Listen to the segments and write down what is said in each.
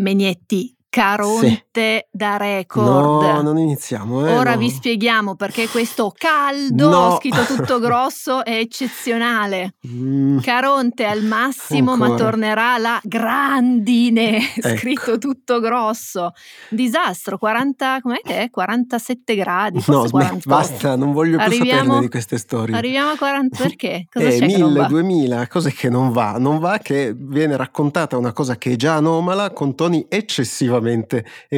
Menietti, Caronte sì. Da record. No, non iniziamo. Ora no. Vi spieghiamo perché questo caldo, no. Scritto tutto grosso, è eccezionale. Caronte al massimo, ancora. Ma tornerà la grandine, ecco. Scritto tutto grosso. Disastro, 40, com'è che è? 47 gradi. No, 40. Basta, non voglio più saperne di queste storie. Arriviamo a 40, perché? Cosa c'è 1000, che non va? 2000, cose che non va. Non va che viene raccontata una cosa che è già anomala con toni eccessivamente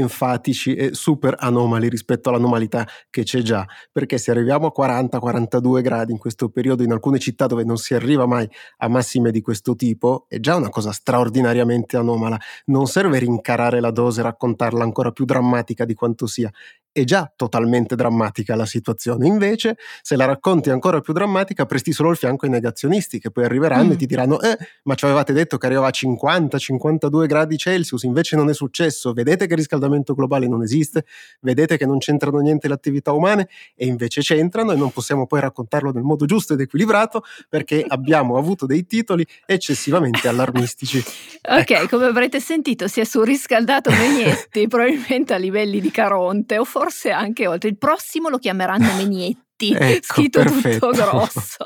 enfatici e super anomali rispetto all'anomalità che c'è già, perché se arriviamo a 40-42 gradi in questo periodo in alcune città dove non si arriva mai a massime di questo tipo è già una cosa straordinariamente anomala. Non serve rincarare la dose e raccontarla ancora più drammatica di quanto sia, è già totalmente drammatica la situazione. Invece se la racconti ancora più drammatica presti solo il fianco ai negazionisti, che poi arriveranno e ti diranno ma ci avevate detto che arrivava a 50-52 gradi Celsius, invece non è successo, vedete che il riscaldamento globale non esiste, vedete che non c'entrano niente le attività umane, e invece c'entrano, e non possiamo poi raccontarlo nel modo giusto ed equilibrato perché abbiamo avuto dei titoli eccessivamente allarmistici. Ok, ecco. Come avrete sentito si è surriscaldato Menietti probabilmente a livelli di Caronte, o forse anche oltre. Il prossimo lo chiameranno Menietti, ecco, scritto perfetto. Tutto grosso.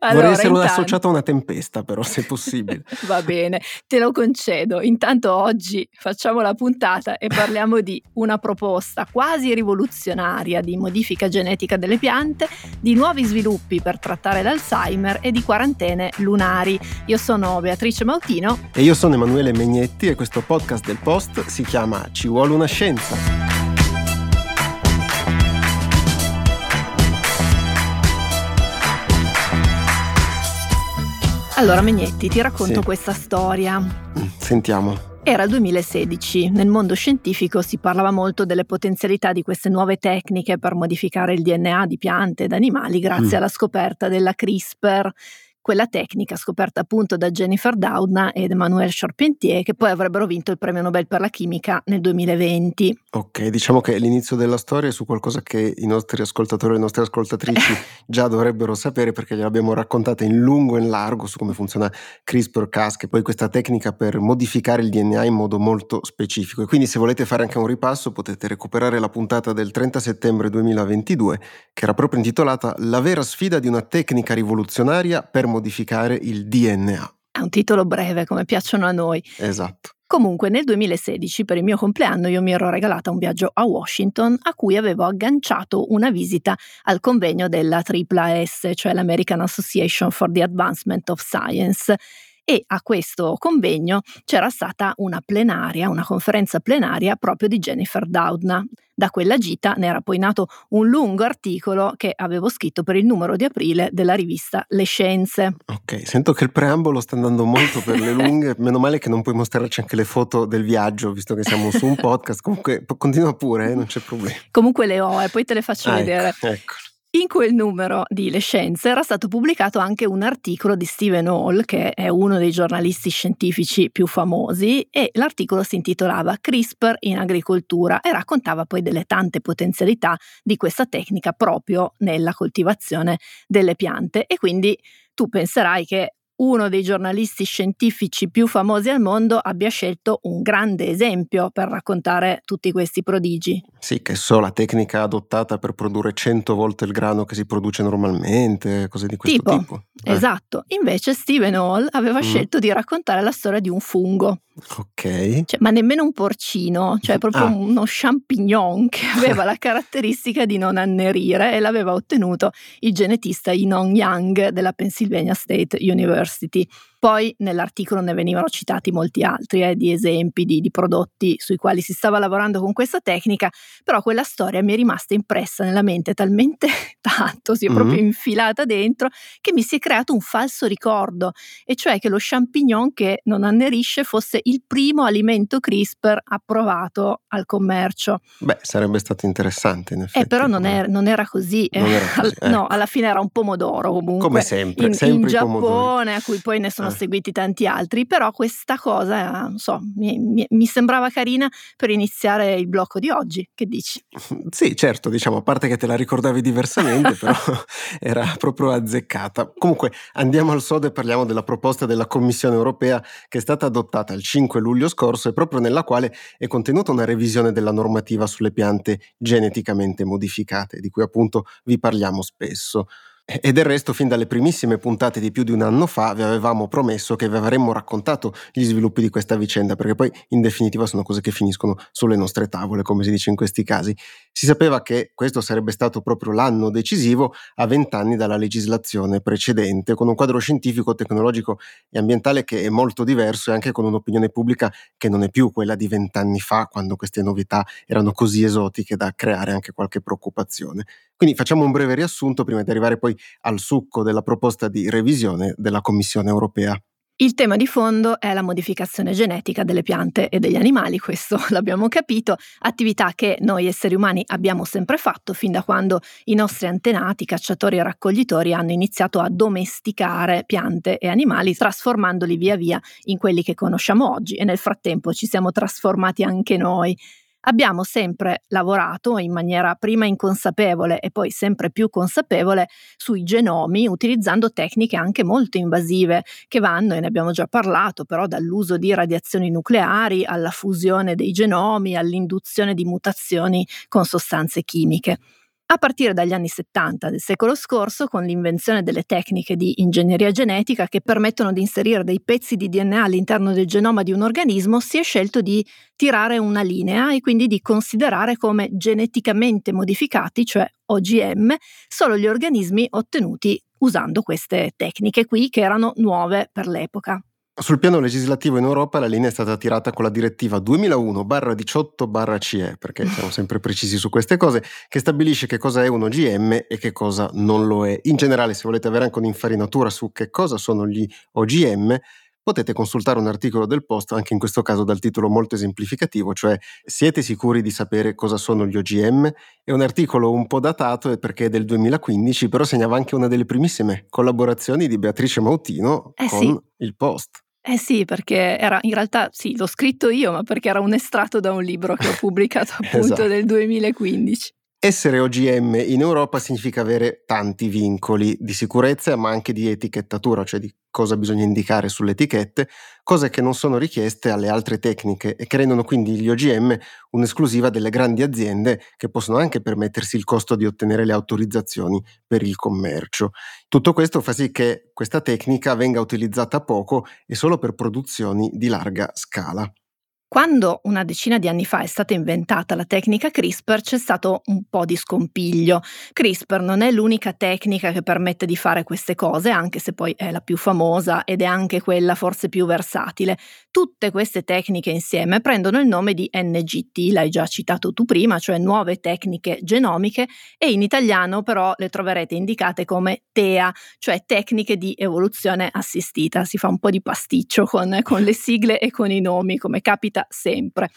Allora, vorrei essere associato a una tempesta, però, se possibile. Va bene, te lo concedo. Intanto oggi facciamo la puntata e parliamo di una proposta quasi rivoluzionaria di modifica genetica delle piante, di nuovi sviluppi per trattare l'Alzheimer e di quarantene lunari. Io sono Beatrice Mautino. E io sono Emanuele Menietti e questo podcast del Post si chiama Ci vuole una scienza. Allora Menietti, ti racconto questa storia. Sentiamo. Era il 2016, nel mondo scientifico si parlava molto delle potenzialità di queste nuove tecniche per modificare il DNA di piante ed animali grazie alla scoperta della CRISPR, quella tecnica scoperta appunto da Jennifer Doudna ed Emmanuel Charpentier, che poi avrebbero vinto il premio Nobel per la chimica nel 2020. Ok, diciamo che l'inizio della storia è su qualcosa che i nostri ascoltatori e le nostre ascoltatrici già dovrebbero sapere, perché gliel'abbiamo raccontata in lungo e in largo su come funziona CRISPR-Cas, che poi questa tecnica per modificare il DNA in modo molto specifico. E quindi se volete fare anche un ripasso potete recuperare la puntata del 30 settembre 2022, che era proprio intitolata La vera sfida di una tecnica rivoluzionaria per modificare il DNA. È un titolo breve, come piacciono a noi. Esatto. Comunque nel 2016 per il mio compleanno io mi ero regalata un viaggio a Washington a cui avevo agganciato una visita al convegno della AAAS, cioè l'American Association for the Advancement of Science, e a questo convegno c'era stata una conferenza plenaria proprio di Jennifer Doudna. Da quella gita ne era poi nato un lungo articolo che avevo scritto per il numero di aprile della rivista Le Scienze. Ok, sento che il preambolo sta andando molto per le lunghe, meno male che non puoi mostrarci anche le foto del viaggio, visto che siamo su un podcast, comunque continua pure, non c'è problema. Comunque le ho poi te le faccio vedere. Ecco. In quel numero di Le Scienze era stato pubblicato anche un articolo di Stephen Hall, che è uno dei giornalisti scientifici più famosi, e l'articolo si intitolava CRISPR in agricoltura e raccontava poi delle tante potenzialità di questa tecnica proprio nella coltivazione delle piante. E quindi tu penserai che uno dei giornalisti scientifici più famosi al mondo abbia scelto un grande esempio per raccontare tutti questi prodigi. Sì, che so, la tecnica adottata per produrre 100 volte il grano che si produce normalmente, cose di questo tipo. Esatto. Invece Stephen Hall aveva scelto di raccontare la storia di un fungo. Ok. Cioè, ma nemmeno un porcino, cioè proprio uno champignon che aveva la caratteristica di non annerire, e l'aveva ottenuto il genetista Inon Young della Pennsylvania State University. Poi nell'articolo ne venivano citati molti altri di esempi di prodotti sui quali si stava lavorando con questa tecnica, però quella storia mi è rimasta impressa nella mente talmente tanto, si è proprio infilata dentro, che mi si è creato un falso ricordo, e cioè che lo champignon che non annerisce fosse il primo alimento CRISPR approvato al commercio. Beh, sarebbe stato interessante in effetti. Però non era così. Non era così. No, alla fine era un pomodoro comunque. Come sempre. In Giappone, a cui poi ne sono sono seguiti tanti altri, però questa cosa, non so, mi sembrava carina per iniziare il blocco di oggi, che dici? Sì, certo, diciamo, a parte che te la ricordavi diversamente, però era proprio azzeccata. Comunque andiamo al sodo e parliamo della proposta della Commissione Europea che è stata adottata il 5 luglio scorso e proprio nella quale è contenuta una revisione della normativa sulle piante geneticamente modificate, di cui appunto vi parliamo spesso. E del resto, fin dalle primissime puntate di più di un anno fa, vi avevamo promesso che vi avremmo raccontato gli sviluppi di questa vicenda, perché poi in definitiva sono cose che finiscono sulle nostre tavole, come si dice in questi casi. Si sapeva che questo sarebbe stato proprio l'anno decisivo a 20 anni dalla legislazione precedente, con un quadro scientifico, tecnologico e ambientale che è molto diverso e anche con un'opinione pubblica che non è più quella di 20 anni fa, quando queste novità erano così esotiche da creare anche qualche preoccupazione. Quindi facciamo un breve riassunto prima di arrivare poi al succo della proposta di revisione della Commissione Europea. Il tema di fondo è la modificazione genetica delle piante e degli animali, questo l'abbiamo capito, attività che noi esseri umani abbiamo sempre fatto fin da quando i nostri antenati, cacciatori e raccoglitori, hanno iniziato a domesticare piante e animali, trasformandoli via via in quelli che conosciamo oggi, e nel frattempo ci siamo trasformati anche noi. Abbiamo sempre lavorato in maniera prima inconsapevole e poi sempre più consapevole sui genomi, utilizzando tecniche anche molto invasive che vanno, e ne abbiamo già parlato, però dall'uso di radiazioni nucleari alla fusione dei genomi, all'induzione di mutazioni con sostanze chimiche. A partire dagli anni 70 del secolo scorso, con l'invenzione delle tecniche di ingegneria genetica che permettono di inserire dei pezzi di DNA all'interno del genoma di un organismo, si è scelto di tirare una linea e quindi di considerare come geneticamente modificati, cioè OGM, solo gli organismi ottenuti usando queste tecniche qui, che erano nuove per l'epoca. Sul piano legislativo in Europa la linea è stata tirata con la direttiva 2001/18/CE, perché siamo sempre precisi su queste cose, che stabilisce che cosa è un OGM e che cosa non lo è. In generale, se volete avere anche un'infarinatura su che cosa sono gli OGM, potete consultare un articolo del Post, anche in questo caso dal titolo molto esemplificativo, cioè "Siete sicuri di sapere cosa sono gli OGM?". È un articolo un po' datato perché è del 2015, però segnava anche una delle primissime collaborazioni di Beatrice Mautino con Il Post. Eh sì, perché era, in realtà sì, l'ho scritto io, ma perché era un estratto da un libro che ho pubblicato appunto nel 2015. Essere OGM in Europa significa avere tanti vincoli di sicurezza, ma anche di etichettatura, cioè di cosa bisogna indicare sulle etichette, cose che non sono richieste alle altre tecniche e che rendono quindi gli OGM un'esclusiva delle grandi aziende, che possono anche permettersi il costo di ottenere le autorizzazioni per il commercio. Tutto questo fa sì che questa tecnica venga utilizzata poco e solo per produzioni di larga scala. Quando una decina di anni fa è stata inventata la tecnica CRISPR, c'è stato un po' di scompiglio. CRISPR non è l'unica tecnica che permette di fare queste cose, anche se poi è la più famosa ed è anche quella forse più versatile. Tutte queste tecniche insieme prendono il nome di NGT, l'hai già citato tu prima, cioè nuove tecniche genomiche, e in italiano però le troverete indicate come TEA, cioè tecniche di evoluzione assistita. Si fa un po' di pasticcio con le sigle e con i nomi, come capita sempre.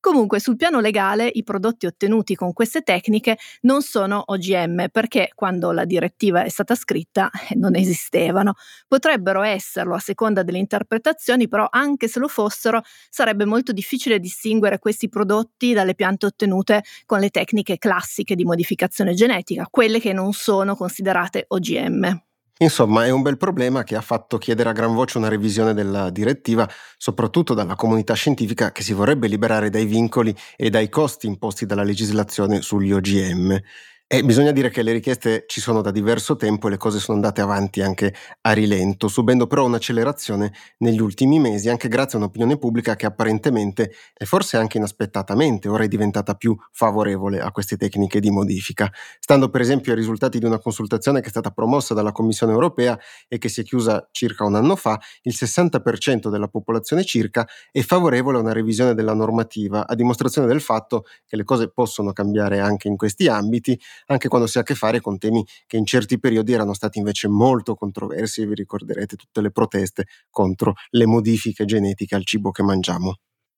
Comunque, sul piano legale, i prodotti ottenuti con queste tecniche non sono OGM, perché quando la direttiva è stata scritta non esistevano. Potrebbero esserlo a seconda delle interpretazioni, però anche se lo fossero sarebbe molto difficile distinguere questi prodotti dalle piante ottenute con le tecniche classiche di modificazione genetica, quelle che non sono considerate OGM. Insomma, è un bel problema che ha fatto chiedere a gran voce una revisione della direttiva, soprattutto dalla comunità scientifica, che si vorrebbe liberare dai vincoli e dai costi imposti dalla legislazione sugli OGM. E bisogna dire che le richieste ci sono da diverso tempo e le cose sono andate avanti anche a rilento, subendo però un'accelerazione negli ultimi mesi, anche grazie a un'opinione pubblica che apparentemente, e forse anche inaspettatamente, ora è diventata più favorevole a queste tecniche di modifica. Stando per esempio ai risultati di una consultazione che è stata promossa dalla Commissione Europea e che si è chiusa circa un anno fa, il 60% della popolazione circa è favorevole a una revisione della normativa, a dimostrazione del fatto che le cose possono cambiare anche in questi ambiti, anche quando si ha a che fare con temi che in certi periodi erano stati invece molto controversi. Vi ricorderete tutte le proteste contro le modifiche genetiche al cibo che mangiamo.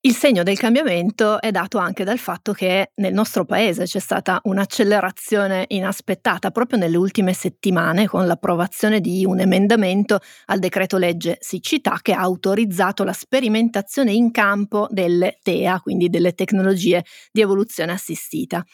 Il segno del cambiamento è dato anche dal fatto che nel nostro paese c'è stata un'accelerazione inaspettata proprio nelle ultime settimane con l'approvazione di un emendamento al decreto legge siccità che ha autorizzato la sperimentazione in campo delle TEA, quindi delle tecnologie di evoluzione assistita.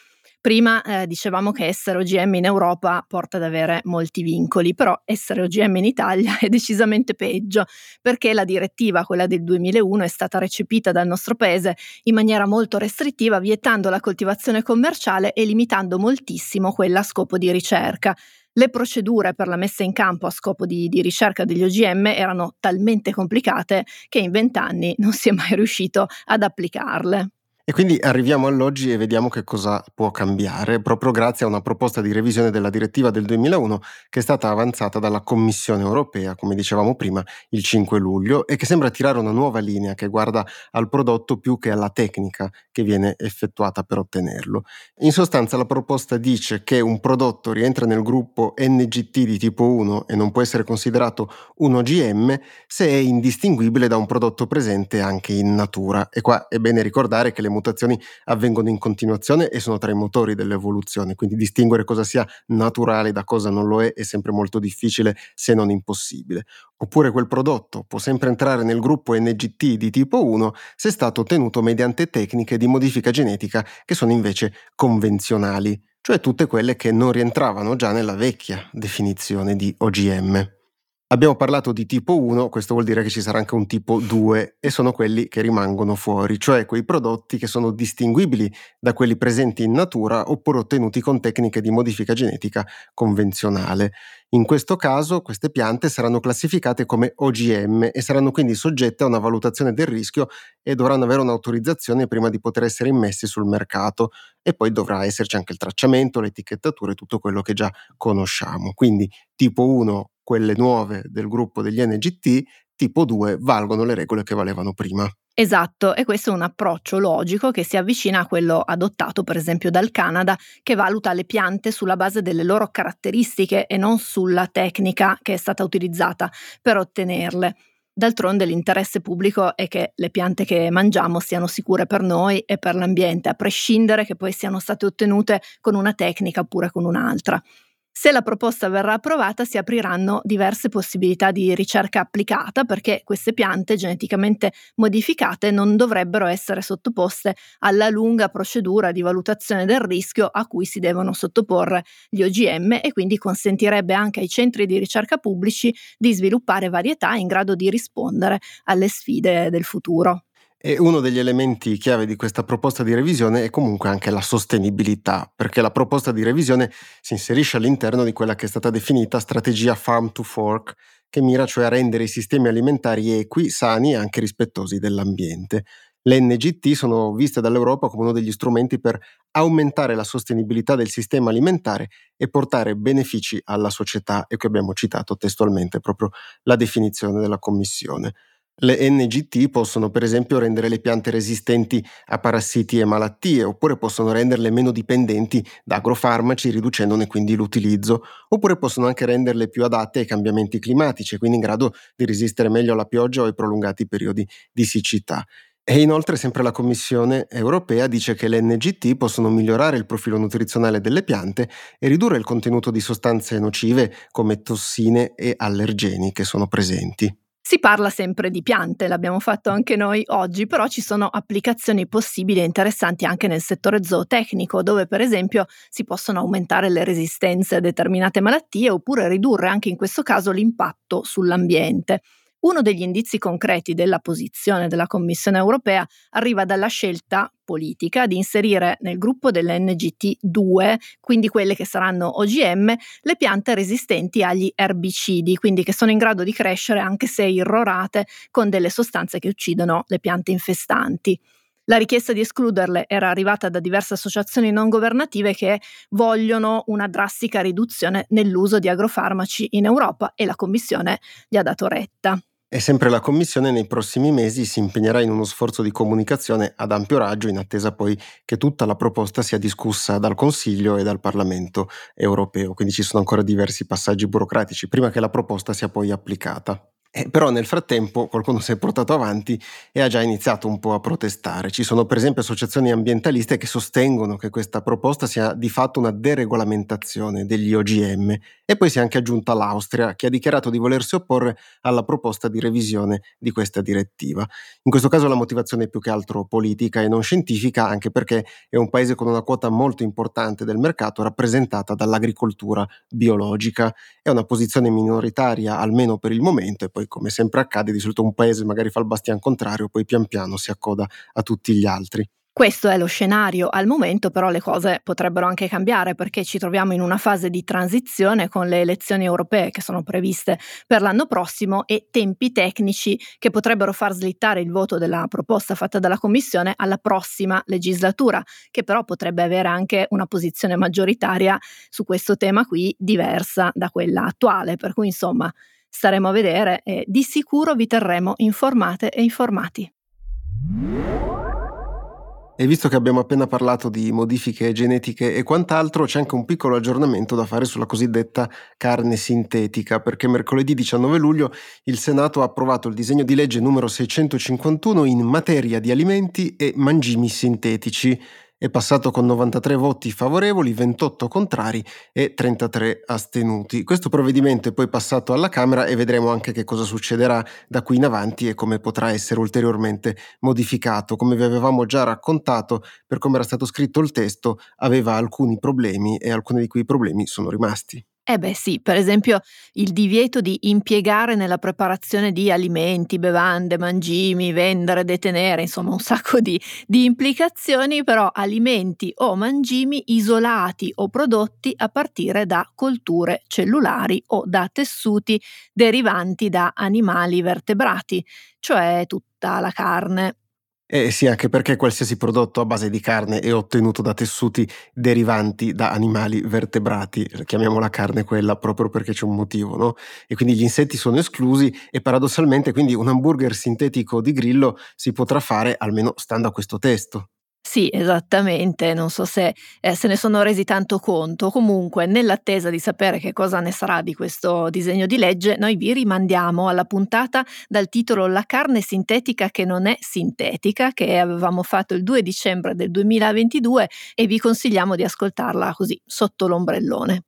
Prima dicevamo che essere OGM in Europa porta ad avere molti vincoli, però essere OGM in Italia è decisamente peggio, perché la direttiva, quella del 2001, è stata recepita dal nostro paese in maniera molto restrittiva, vietando la coltivazione commerciale e limitando moltissimo quella a scopo di ricerca. Le procedure per la messa in campo a scopo di ricerca degli OGM erano talmente complicate che in 20 anni non si è mai riuscito ad applicarle. E quindi arriviamo all'oggi e vediamo che cosa può cambiare, proprio grazie a una proposta di revisione della direttiva del 2001 che è stata avanzata dalla Commissione Europea, come dicevamo prima, il 5 luglio, e che sembra tirare una nuova linea che guarda al prodotto più che alla tecnica che viene effettuata per ottenerlo. In sostanza la proposta dice che un prodotto rientra nel gruppo NGT di tipo 1 e non può essere considerato un OGM se è indistinguibile da un prodotto presente anche in natura. E qua è bene ricordare che le mutazioni avvengono in continuazione e sono tra i motori dell'evoluzione, quindi distinguere cosa sia naturale da cosa non lo è sempre molto difficile, se non impossibile. Oppure quel prodotto può sempre entrare nel gruppo NGT di tipo 1 se è stato ottenuto mediante tecniche di modifica genetica che sono invece convenzionali, cioè tutte quelle che non rientravano già nella vecchia definizione di OGM. Abbiamo parlato di tipo 1, questo vuol dire che ci sarà anche un tipo 2 e sono quelli che rimangono fuori, cioè quei prodotti che sono distinguibili da quelli presenti in natura oppure ottenuti con tecniche di modifica genetica convenzionale. In questo caso queste piante saranno classificate come OGM e saranno quindi soggette a una valutazione del rischio e dovranno avere un'autorizzazione prima di poter essere immessi sul mercato, e poi dovrà esserci anche il tracciamento, l'etichettatura e tutto quello che già conosciamo. Quindi tipo 1, quelle nuove del gruppo degli NGT, tipo 2 valgono le regole che valevano prima. Esatto, e questo è un approccio logico che si avvicina a quello adottato per esempio dal Canada, che valuta le piante sulla base delle loro caratteristiche e non sulla tecnica che è stata utilizzata per ottenerle. D'altronde l'interesse pubblico è che le piante che mangiamo siano sicure per noi e per l'ambiente, a prescindere che poi siano state ottenute con una tecnica oppure con un'altra. Se la proposta verrà approvata si apriranno diverse possibilità di ricerca applicata, perché queste piante geneticamente modificate non dovrebbero essere sottoposte alla lunga procedura di valutazione del rischio a cui si devono sottoporre gli OGM, e quindi consentirebbe anche ai centri di ricerca pubblici di sviluppare varietà in grado di rispondere alle sfide del futuro. E uno degli elementi chiave di questa proposta di revisione è comunque anche la sostenibilità, perché la proposta di revisione si inserisce all'interno di quella che è stata definita strategia Farm to Fork, che mira cioè a rendere i sistemi alimentari equi, sani e anche rispettosi dell'ambiente. Le NGT sono viste dall'Europa come uno degli strumenti per aumentare la sostenibilità del sistema alimentare e portare benefici alla società, e qui abbiamo citato testualmente proprio la definizione della Commissione. Le NGT possono per esempio rendere le piante resistenti a parassiti e malattie, oppure possono renderle meno dipendenti da agrofarmaci riducendone quindi l'utilizzo, oppure possono anche renderle più adatte ai cambiamenti climatici, quindi in grado di resistere meglio alla pioggia o ai prolungati periodi di siccità. E inoltre sempre la Commissione Europea dice che le NGT possono migliorare il profilo nutrizionale delle piante e ridurre il contenuto di sostanze nocive come tossine e allergeni che sono presenti. Si parla sempre di piante, l'abbiamo fatto anche noi oggi, però ci sono applicazioni possibili e interessanti anche nel settore zootecnico, dove per esempio si possono aumentare le resistenze a determinate malattie oppure ridurre anche in questo caso l'impatto sull'ambiente. Uno degli indizi concreti della posizione della Commissione Europea arriva dalla scelta politica di inserire nel gruppo delle NGT 2, quindi quelle che saranno OGM, le piante resistenti agli erbicidi, quindi che sono in grado di crescere anche se irrorate con delle sostanze che uccidono le piante infestanti. La richiesta di escluderle era arrivata da diverse associazioni non governative che vogliono una drastica riduzione nell'uso di agrofarmaci in Europa, e la Commissione gli ha dato retta. E sempre la Commissione nei prossimi mesi si impegnerà in uno sforzo di comunicazione ad ampio raggio, in attesa poi che tutta la proposta sia discussa dal Consiglio e dal Parlamento europeo. Quindi ci sono ancora diversi passaggi burocratici prima che la proposta sia poi applicata. Però nel frattempo qualcuno si è portato avanti e ha già iniziato un po' a protestare. Ci sono per esempio associazioni ambientaliste che sostengono che questa proposta sia di fatto una deregolamentazione degli OGM, e poi si è anche aggiunta l'Austria, che ha dichiarato di volersi opporre alla proposta di revisione di questa direttiva. In questo caso la motivazione è più che altro politica e non scientifica, anche perché è un paese con una quota molto importante del mercato rappresentata dall'agricoltura biologica. È una posizione minoritaria almeno per il momento, e poi come sempre accade, di solito un paese magari fa il bastian contrario, poi pian piano si accoda a tutti gli altri. Questo è lo scenario al momento, però le cose potrebbero anche cambiare, perché ci troviamo in una fase di transizione con le elezioni europee che sono previste per l'anno prossimo e tempi tecnici che potrebbero far slittare il voto della proposta fatta dalla Commissione alla prossima legislatura, che però potrebbe avere anche una posizione maggioritaria su questo tema qui diversa da quella attuale, per cui insomma staremo a vedere e di sicuro vi terremo informate e informati. E visto che abbiamo appena parlato di modifiche genetiche e quant'altro, c'è anche un piccolo aggiornamento da fare sulla cosiddetta carne sintetica, perché mercoledì 19 luglio il Senato ha approvato il disegno di legge numero 651 in materia di alimenti e mangimi sintetici. È passato con 93 voti favorevoli, 28 contrari e 33 astenuti. Questo provvedimento è poi passato alla Camera e vedremo anche che cosa succederà da qui in avanti e come potrà essere ulteriormente modificato. Come vi avevamo già raccontato, per come era stato scritto il testo aveva alcuni problemi e alcuni di quei problemi sono rimasti. Eh beh sì, per esempio il divieto di impiegare nella preparazione di alimenti, bevande, mangimi, vendere, detenere, insomma un sacco di implicazioni, però alimenti o mangimi isolati o prodotti a partire da colture cellulari o da tessuti derivanti da animali vertebrati, cioè tutta la carne. Sì, anche perché qualsiasi prodotto a base di carne è ottenuto da tessuti derivanti da animali vertebrati, chiamiamola carne quella proprio perché c'è un motivo, no? E quindi gli insetti sono esclusi, e paradossalmente quindi un hamburger sintetico di grillo si potrà fare, almeno stando a questo testo. Sì, esattamente, non so se se ne sono resi tanto conto. Comunque, nell'attesa di sapere che cosa ne sarà di questo disegno di legge, noi vi rimandiamo alla puntata dal titolo La carne sintetica che non è sintetica, che avevamo fatto il 2 dicembre del 2022, e vi consigliamo di ascoltarla così, sotto l'ombrellone.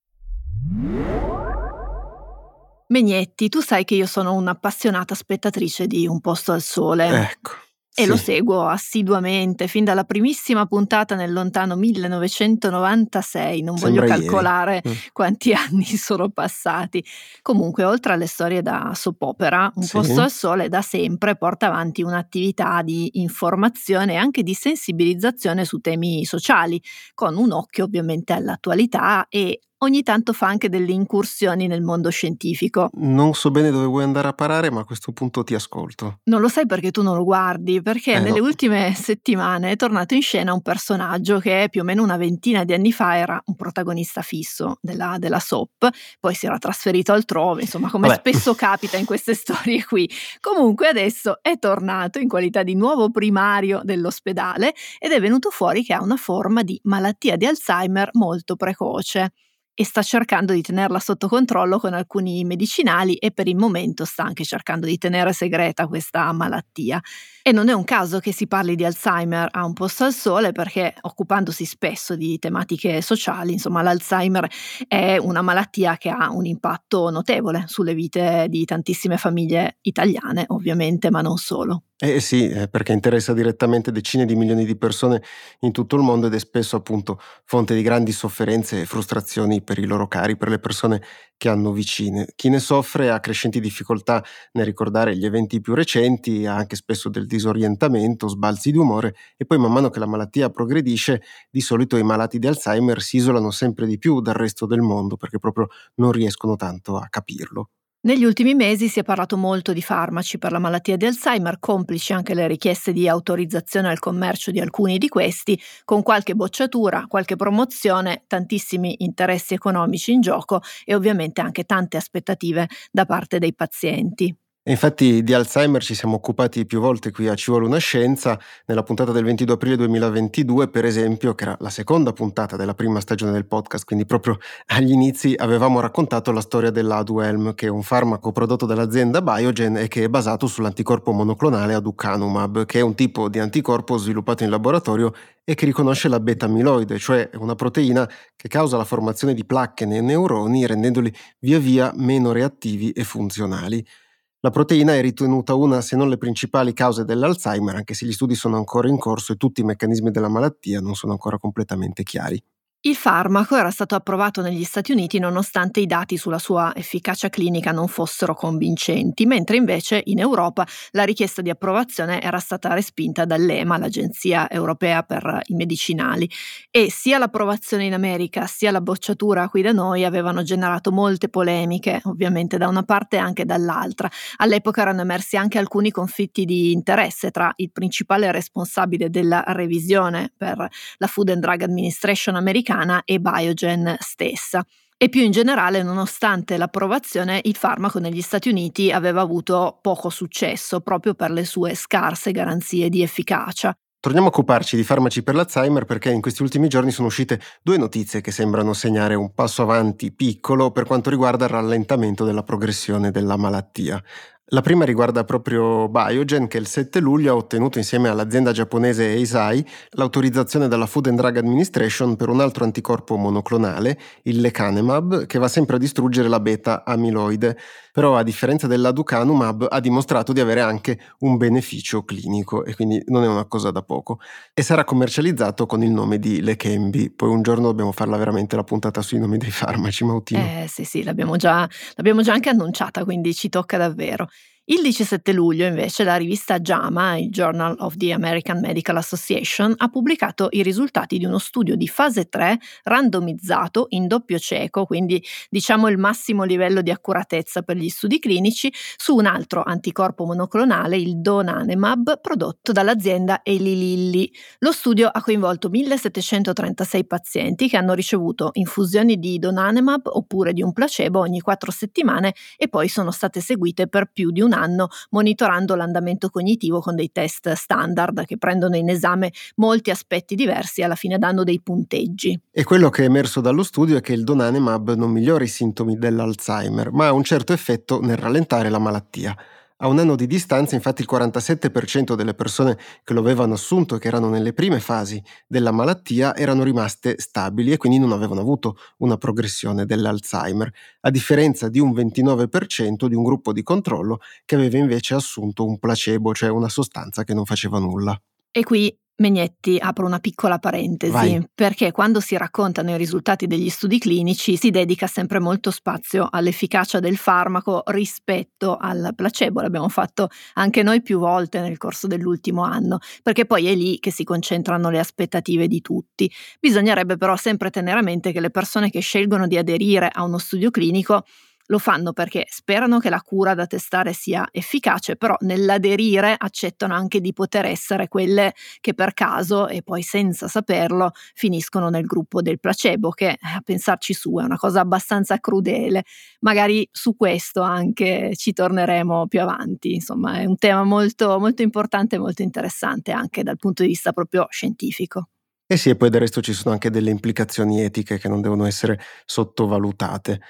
Menietti, tu sai che io sono un'appassionata spettatrice di Un posto al sole. Ecco. E sì, lo seguo assiduamente, fin dalla primissima puntata nel lontano 1996, non voglio calcolare quanti anni sono passati. Comunque, oltre alle storie da soap opera, Un posto al sole da sempre porta avanti un'attività di informazione e anche di sensibilizzazione su temi sociali, con un occhio ovviamente all'attualità, e ogni tanto fa anche delle incursioni nel mondo scientifico. Non so bene dove vuoi andare a parare, ma a questo punto ti ascolto. Non lo sai perché tu non lo guardi, perché nelle ultime settimane è tornato in scena un personaggio che più o meno una ventina di anni fa era un protagonista fisso della soap, poi si era trasferito altrove, insomma, come spesso capita in queste storie qui. Comunque adesso è tornato in qualità di nuovo primario dell'ospedale ed è venuto fuori che ha una forma di malattia di Alzheimer molto precoce e sta cercando di tenerla sotto controllo con alcuni medicinali, e per il momento sta anche cercando di tenere segreta questa malattia. E non è un caso che si parli di Alzheimer a Un posto al sole, perché occupandosi spesso di tematiche sociali, insomma, l'Alzheimer è una malattia che ha un impatto notevole sulle vite di tantissime famiglie italiane, ovviamente, ma non solo. Sì, perché interessa direttamente decine di milioni di persone in tutto il mondo ed è spesso appunto fonte di grandi sofferenze e frustrazioni per i loro cari, per le persone che hanno vicine. Chi ne soffre ha crescenti difficoltà nel ricordare gli eventi più recenti, ha anche spesso del disorientamento, sbalzi di umore, e poi man mano che la malattia progredisce, di solito i malati di Alzheimer si isolano sempre di più dal resto del mondo perché proprio non riescono tanto a capirlo. Negli ultimi mesi si è parlato molto di farmaci per la malattia di Alzheimer, complici anche le richieste di autorizzazione al commercio di alcuni di questi, con qualche bocciatura, qualche promozione, tantissimi interessi economici in gioco e ovviamente anche tante aspettative da parte dei pazienti. E infatti di Alzheimer ci siamo occupati più volte qui a Ci vuole una scienza, nella puntata del 22 aprile 2022 per esempio, che era la seconda puntata della prima stagione del podcast, quindi proprio agli inizi avevamo raccontato la storia dell'Aduhelm, che è un farmaco prodotto dall'azienda Biogen e che è basato sull'anticorpo monoclonale aducanumab, che è un tipo di anticorpo sviluppato in laboratorio e che riconosce la beta-amiloide, cioè una proteina che causa la formazione di placche nei neuroni rendendoli via via meno reattivi e funzionali. La proteina è ritenuta una, se non le principali cause dell'Alzheimer, anche se gli studi sono ancora in corso e tutti i meccanismi della malattia non sono ancora completamente chiari. Il farmaco era stato approvato negli Stati Uniti nonostante i dati sulla sua efficacia clinica non fossero convincenti, mentre invece in Europa la richiesta di approvazione era stata respinta dall'EMA, l'Agenzia Europea per i Medicinali, e sia l'approvazione in America sia la bocciatura qui da noi avevano generato molte polemiche, ovviamente da una parte e anche dall'altra. All'epoca erano emersi anche alcuni conflitti di interesse tra il principale responsabile della revisione per la Food and Drug Administration americana e Biogen stessa. E più in generale, nonostante l'approvazione, il farmaco negli Stati Uniti aveva avuto poco successo proprio per le sue scarse garanzie di efficacia. Torniamo a occuparci di farmaci per l'Alzheimer perché in questi ultimi giorni sono uscite due notizie che sembrano segnare un passo avanti piccolo per quanto riguarda il rallentamento della progressione della malattia. La prima riguarda proprio Biogen, che il 7 luglio ha ottenuto insieme all'azienda giapponese Eisai l'autorizzazione dalla Food and Drug Administration per un altro anticorpo monoclonale, il Leqembi, che va sempre a distruggere la beta-amiloide, però a differenza dell'aducanumab ha dimostrato di avere anche un beneficio clinico e quindi non è una cosa da poco, e sarà commercializzato con il nome di Leqembi. Poi un giorno dobbiamo farla veramente la puntata sui nomi dei farmaci, Mautino. Sì, l'abbiamo già anche annunciata, quindi ci tocca davvero. Il 17 luglio invece la rivista JAMA, il Journal of the American Medical Association, ha pubblicato i risultati di uno studio di fase 3 randomizzato in doppio cieco, quindi diciamo il massimo livello di accuratezza per gli studi clinici, su un altro anticorpo monoclonale, il Donanemab, prodotto dall'azienda Eli Lilly. Lo studio ha coinvolto 1736 pazienti che hanno ricevuto infusioni di Donanemab oppure di un placebo ogni 4 settimane e poi sono state seguite per più di un anno monitorando l'andamento cognitivo con dei test standard che prendono in esame molti aspetti diversi e alla fine danno dei punteggi. E quello che è emerso dallo studio è che il Donanemab non migliora i sintomi dell'Alzheimer, ma ha un certo effetto nel rallentare la malattia. A un anno di distanza, infatti, il 47% delle persone che lo avevano assunto, che erano nelle prime fasi della malattia, erano rimaste stabili e quindi non avevano avuto una progressione dell'Alzheimer, a differenza di un 29% di un gruppo di controllo che aveva invece assunto un placebo, cioè una sostanza che non faceva nulla. E qui Menietti apre una piccola parentesi. Vai. Perché quando si raccontano i risultati degli studi clinici si dedica sempre molto spazio all'efficacia del farmaco rispetto al placebo, l'abbiamo fatto anche noi più volte nel corso dell'ultimo anno, perché poi è lì che si concentrano le aspettative di tutti. Bisognerebbe però sempre tenere a mente che le persone che scelgono di aderire a uno studio clinico lo fanno perché sperano che la cura da testare sia efficace, però nell'aderire accettano anche di poter essere quelle che per caso, e poi senza saperlo, finiscono nel gruppo del placebo, che a pensarci su è una cosa abbastanza crudele. Magari su questo anche ci torneremo più avanti, insomma è un tema molto, molto importante e molto interessante anche dal punto di vista proprio scientifico. Eh sì, e poi del resto ci sono anche delle implicazioni etiche che non devono essere sottovalutate.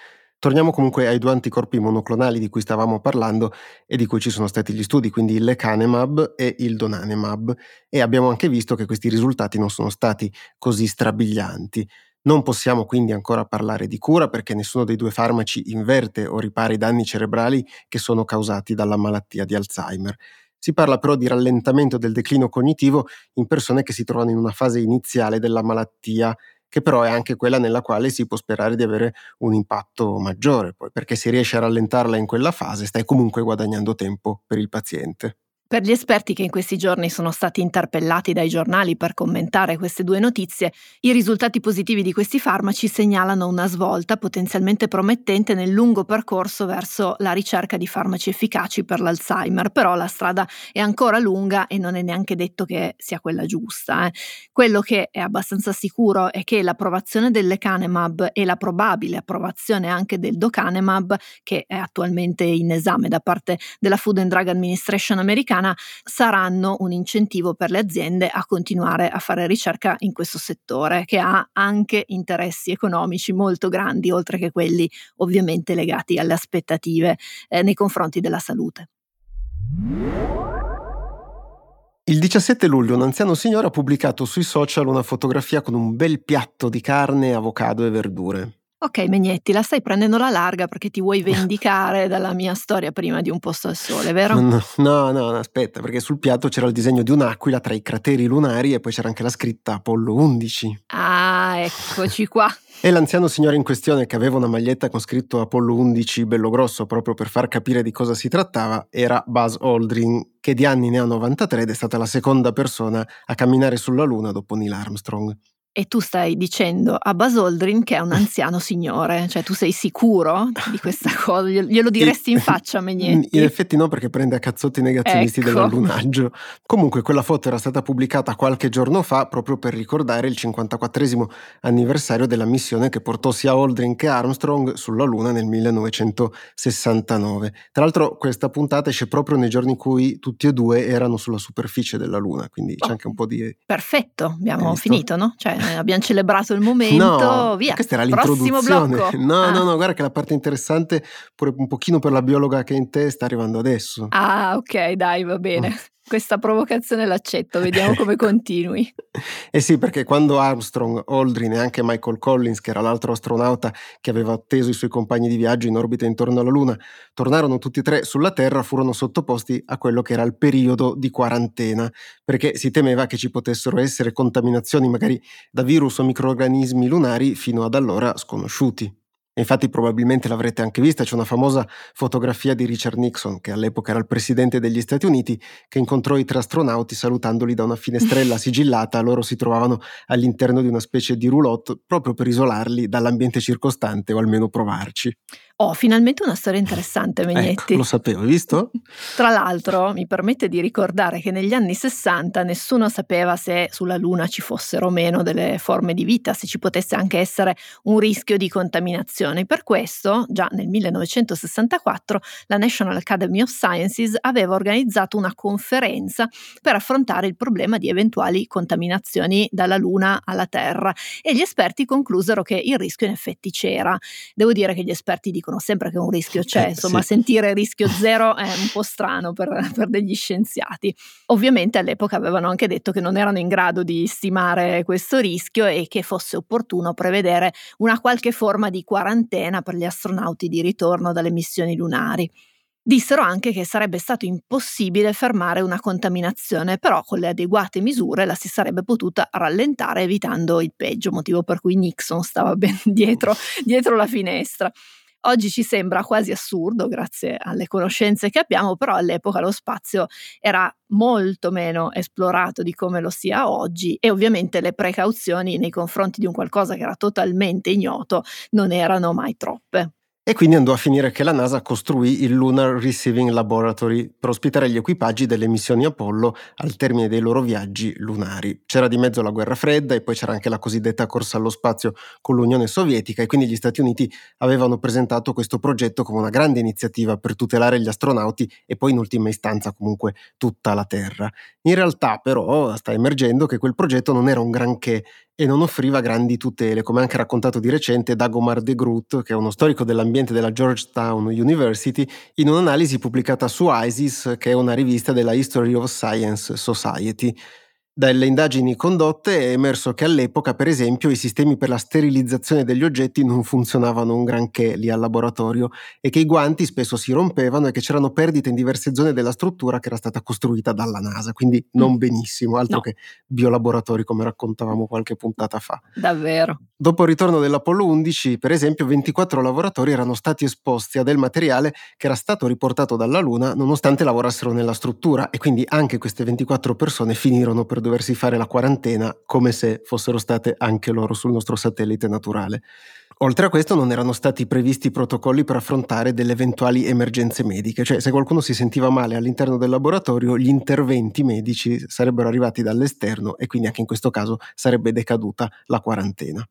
Torniamo comunque ai due anticorpi monoclonali di cui stavamo parlando e di cui ci sono stati gli studi, quindi il Leqembi e il Donanemab, e abbiamo anche visto che questi risultati non sono stati così strabilianti. Non possiamo quindi ancora parlare di cura perché nessuno dei due farmaci inverte o ripara i danni cerebrali che sono causati dalla malattia di Alzheimer. Si parla però di rallentamento del declino cognitivo in persone che si trovano in una fase iniziale della malattia, che però è anche quella nella quale si può sperare di avere un impatto maggiore, poi, perché se riesci a rallentarla in quella fase stai comunque guadagnando tempo per il paziente. Per gli esperti che in questi giorni sono stati interpellati dai giornali per commentare queste due notizie, i risultati positivi di questi farmaci segnalano una svolta potenzialmente promettente nel lungo percorso verso la ricerca di farmaci efficaci per l'Alzheimer, però la strada è ancora lunga e non è neanche detto che sia quella giusta. Quello che è abbastanza sicuro è che l'approvazione del Leqembi e la probabile approvazione anche del Donanemab, che è attualmente in esame da parte della Food and Drug Administration americana, saranno un incentivo per le aziende a continuare a fare ricerca in questo settore, che ha anche interessi economici molto grandi, oltre che quelli ovviamente legati alle aspettative nei confronti della salute. Il 17 luglio un anziano signore ha pubblicato sui social una fotografia con un bel piatto di carne, avocado e verdure. Ok Menietti, la stai prendendo alla larga perché ti vuoi vendicare dalla mia storia prima di Un posto al sole, vero? No, aspetta, perché sul piatto c'era il disegno di un'aquila tra i crateri lunari e poi c'era anche la scritta Apollo 11. Ah, eccoci qua. E l'anziano signore in questione, che aveva una maglietta con scritto Apollo 11 bello grosso proprio per far capire di cosa si trattava, era Buzz Aldrin, che di anni ne ha 93 ed è stata la seconda persona a camminare sulla Luna dopo Neil Armstrong. E tu stai dicendo a Buzz Aldrin che è un anziano signore, cioè tu sei sicuro di questa cosa? Glielo diresti in faccia a Menietti? In effetti no, perché prende a cazzotti i negazionisti, ecco, dell'allunaggio. Comunque quella foto era stata pubblicata qualche giorno fa proprio per ricordare il 54esimo anniversario della missione che portò sia Aldrin che Armstrong sulla Luna nel 1969. Tra l'altro questa puntata esce proprio nei giorni in cui tutti e due erano sulla superficie della Luna, quindi c'è anche un po' di... Perfetto, abbiamo finito, no? Cioè, abbiamo celebrato il momento, no, via, questa era l'introduzione. No, guarda che la parte interessante pure un pochino per la biologa che è in te sta arrivando adesso. Ah, ok, dai, va bene. Questa provocazione l'accetto, vediamo come continui. Eh sì, perché quando Armstrong, Aldrin e anche Michael Collins, che era l'altro astronauta che aveva atteso i suoi compagni di viaggio in orbita intorno alla Luna, tornarono tutti e tre sulla Terra, furono sottoposti a quello che era il periodo di quarantena, perché si temeva che ci potessero essere contaminazioni magari da virus o microrganismi lunari fino ad allora sconosciuti. Infatti probabilmente l'avrete anche vista, c'è una famosa fotografia di Richard Nixon, che all'epoca era il presidente degli Stati Uniti, che incontrò i tre astronauti salutandoli da una finestrella sigillata. Loro si trovavano all'interno di una specie di roulotte proprio per isolarli dall'ambiente circostante, o almeno provarci. Oh, finalmente una storia interessante, Menietti. Ecco, lo sapevo, hai visto? Tra l'altro mi permette di ricordare che negli anni 60 nessuno sapeva se sulla Luna ci fossero o meno delle forme di vita, se ci potesse anche essere un rischio di contaminazione. Per questo, già nel 1964, la National Academy of Sciences aveva organizzato una conferenza per affrontare il problema di eventuali contaminazioni dalla Luna alla Terra, e gli esperti conclusero che il rischio in effetti c'era. Devo dire che gli esperti di dicono sempre che un rischio c'è, insomma, sì. Sentire rischio zero è un po' strano per degli scienziati. Ovviamente all'epoca avevano anche detto che non erano in grado di stimare questo rischio e che fosse opportuno prevedere una qualche forma di quarantena per gli astronauti di ritorno dalle missioni lunari. Dissero anche che sarebbe stato impossibile fermare una contaminazione, però con le adeguate misure la si sarebbe potuta rallentare, evitando il peggio, motivo per cui Nixon stava ben dietro la finestra. Oggi ci sembra quasi assurdo, grazie alle conoscenze che abbiamo, però all'epoca lo spazio era molto meno esplorato di come lo sia oggi e ovviamente le precauzioni nei confronti di un qualcosa che era totalmente ignoto non erano mai troppe. E quindi andò a finire che la NASA costruì il Lunar Receiving Laboratory per ospitare gli equipaggi delle missioni Apollo al termine dei loro viaggi lunari. C'era di mezzo la guerra fredda e poi c'era anche la cosiddetta corsa allo spazio con l'Unione Sovietica, e quindi gli Stati Uniti avevano presentato questo progetto come una grande iniziativa per tutelare gli astronauti e poi in ultima istanza comunque tutta la Terra. In realtà però sta emergendo che quel progetto non era un granché e non offriva grandi tutele, come anche raccontato di recente da Dagomar de Groot, che è uno storico dell'ambiente della Georgetown University, in un'analisi pubblicata su ISIS, che è una rivista della History of Science Society. Dalle indagini condotte è emerso che all'epoca, per esempio, i sistemi per la sterilizzazione degli oggetti non funzionavano un granché lì al laboratorio e che i guanti spesso si rompevano e che c'erano perdite in diverse zone della struttura che era stata costruita dalla NASA, quindi non benissimo, altro che biolaboratori come raccontavamo qualche puntata fa. Davvero. Dopo il ritorno dell'Apollo 11, per esempio, 24 lavoratori erano stati esposti a del materiale che era stato riportato dalla Luna nonostante lavorassero nella struttura e quindi anche queste 24 persone finirono per doversi fare la quarantena come se fossero state anche loro sul nostro satellite naturale. Oltre a questo non erano stati previsti protocolli per affrontare delle eventuali emergenze mediche, cioè se qualcuno si sentiva male all'interno del laboratorio gli interventi medici sarebbero arrivati dall'esterno e quindi anche in questo caso sarebbe decaduta la quarantena.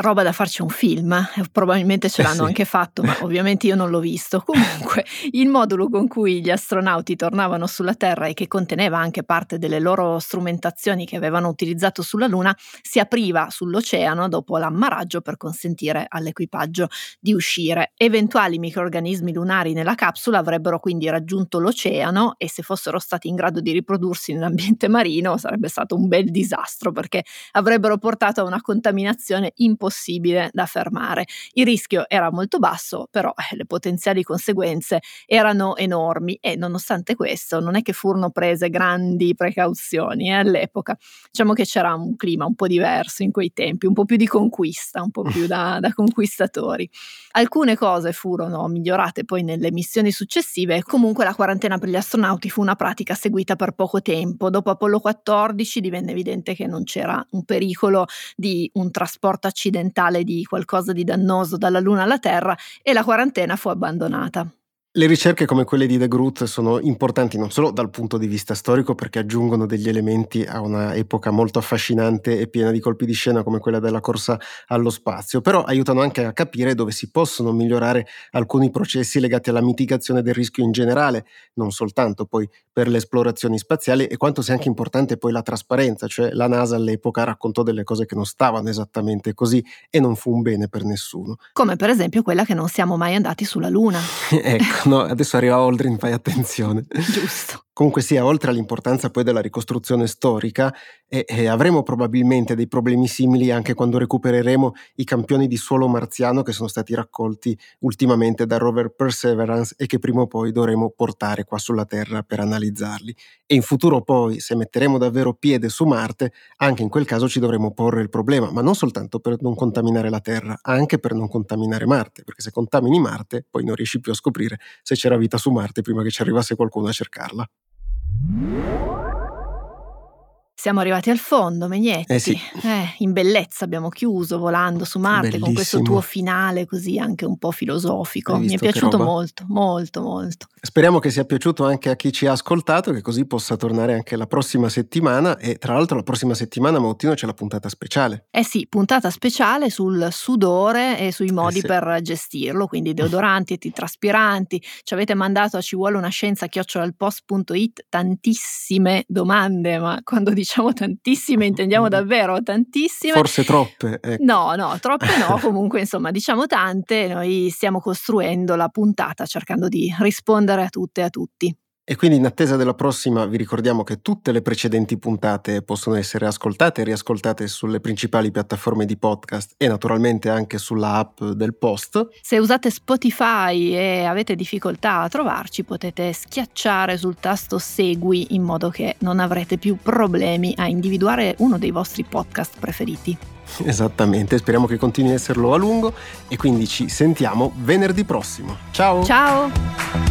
Roba da farci un film, probabilmente ce l'hanno anche fatto, ma ovviamente io non l'ho visto. Comunque, il modulo con cui gli astronauti tornavano sulla Terra e che conteneva anche parte delle loro strumentazioni che avevano utilizzato sulla Luna si apriva sull'oceano dopo l'ammaraggio per consentire all'equipaggio di uscire. Eventuali microrganismi lunari nella capsula avrebbero quindi raggiunto l'oceano e se fossero stati in grado di riprodursi nell'ambiente marino sarebbe stato un bel disastro perché avrebbero portato a una contaminazione impossibile da fermare. Il rischio era molto basso, però le potenziali conseguenze erano enormi e nonostante questo non è che furono prese grandi precauzioni all'epoca. Diciamo che c'era un clima un po' diverso in quei tempi, un po' più di conquista, un po' più da conquistatori. Alcune cose furono migliorate poi nelle missioni successive, comunque la quarantena per gli astronauti fu una pratica seguita per poco tempo. Dopo Apollo 14 divenne evidente che non c'era un pericolo di un trasporto accidentale di qualcosa di dannoso dalla Luna alla Terra e la quarantena fu abbandonata. Le ricerche come quelle di De Groot sono importanti non solo dal punto di vista storico perché aggiungono degli elementi a una epoca molto affascinante e piena di colpi di scena come quella della corsa allo spazio, però aiutano anche a capire dove si possono migliorare alcuni processi legati alla mitigazione del rischio in generale, non soltanto poi per le esplorazioni spaziali, e quanto sia anche importante poi la trasparenza, cioè la NASA all'epoca raccontò delle cose che non stavano esattamente così e non fu un bene per nessuno. Come per esempio quella che non siamo mai andati sulla Luna. Ecco. No, adesso arriva Aldrin, fai attenzione. Giusto. Comunque sia, oltre all'importanza poi della ricostruzione storica, avremo probabilmente dei problemi simili anche quando recupereremo i campioni di suolo marziano che sono stati raccolti ultimamente da rover Perseverance e che prima o poi dovremo portare qua sulla Terra per analizzarli. E in futuro poi, se metteremo davvero piede su Marte, anche in quel caso ci dovremo porre il problema, ma non soltanto per non contaminare la Terra, anche per non contaminare Marte, perché se contamini Marte poi non riesci più a scoprire se c'era vita su Marte prima che ci arrivasse qualcuno a cercarla. Siamo arrivati al fondo, Menietti. In bellezza abbiamo chiuso volando su Marte. Bellissimo. Con questo tuo finale così anche un po' filosofico. Mi è piaciuto molto, molto, molto. Speriamo che sia piaciuto anche a chi ci ha ascoltato, che così possa tornare anche la prossima settimana. E tra l'altro la prossima settimana, Mautino, c'è la puntata speciale. Puntata speciale sul sudore e sui modi per gestirlo, quindi deodoranti, traspiranti. Ci avete mandato a civuoleunascienza@ilpost.it tantissime domande, ma quando diciamo tantissime intendiamo davvero tantissime, forse troppe, ecco. troppe no comunque insomma diciamo tante. Noi stiamo costruendo la puntata cercando di rispondere a tutte e a tutti. E quindi in attesa della prossima vi ricordiamo che tutte le precedenti puntate possono essere ascoltate e riascoltate sulle principali piattaforme di podcast e naturalmente anche sulla app del Post. Se usate Spotify e avete difficoltà a trovarci potete schiacciare sul tasto segui in modo che non avrete più problemi a individuare uno dei vostri podcast preferiti. Esattamente, speriamo che continui a esserlo a lungo e quindi ci sentiamo venerdì prossimo. Ciao! Ciao!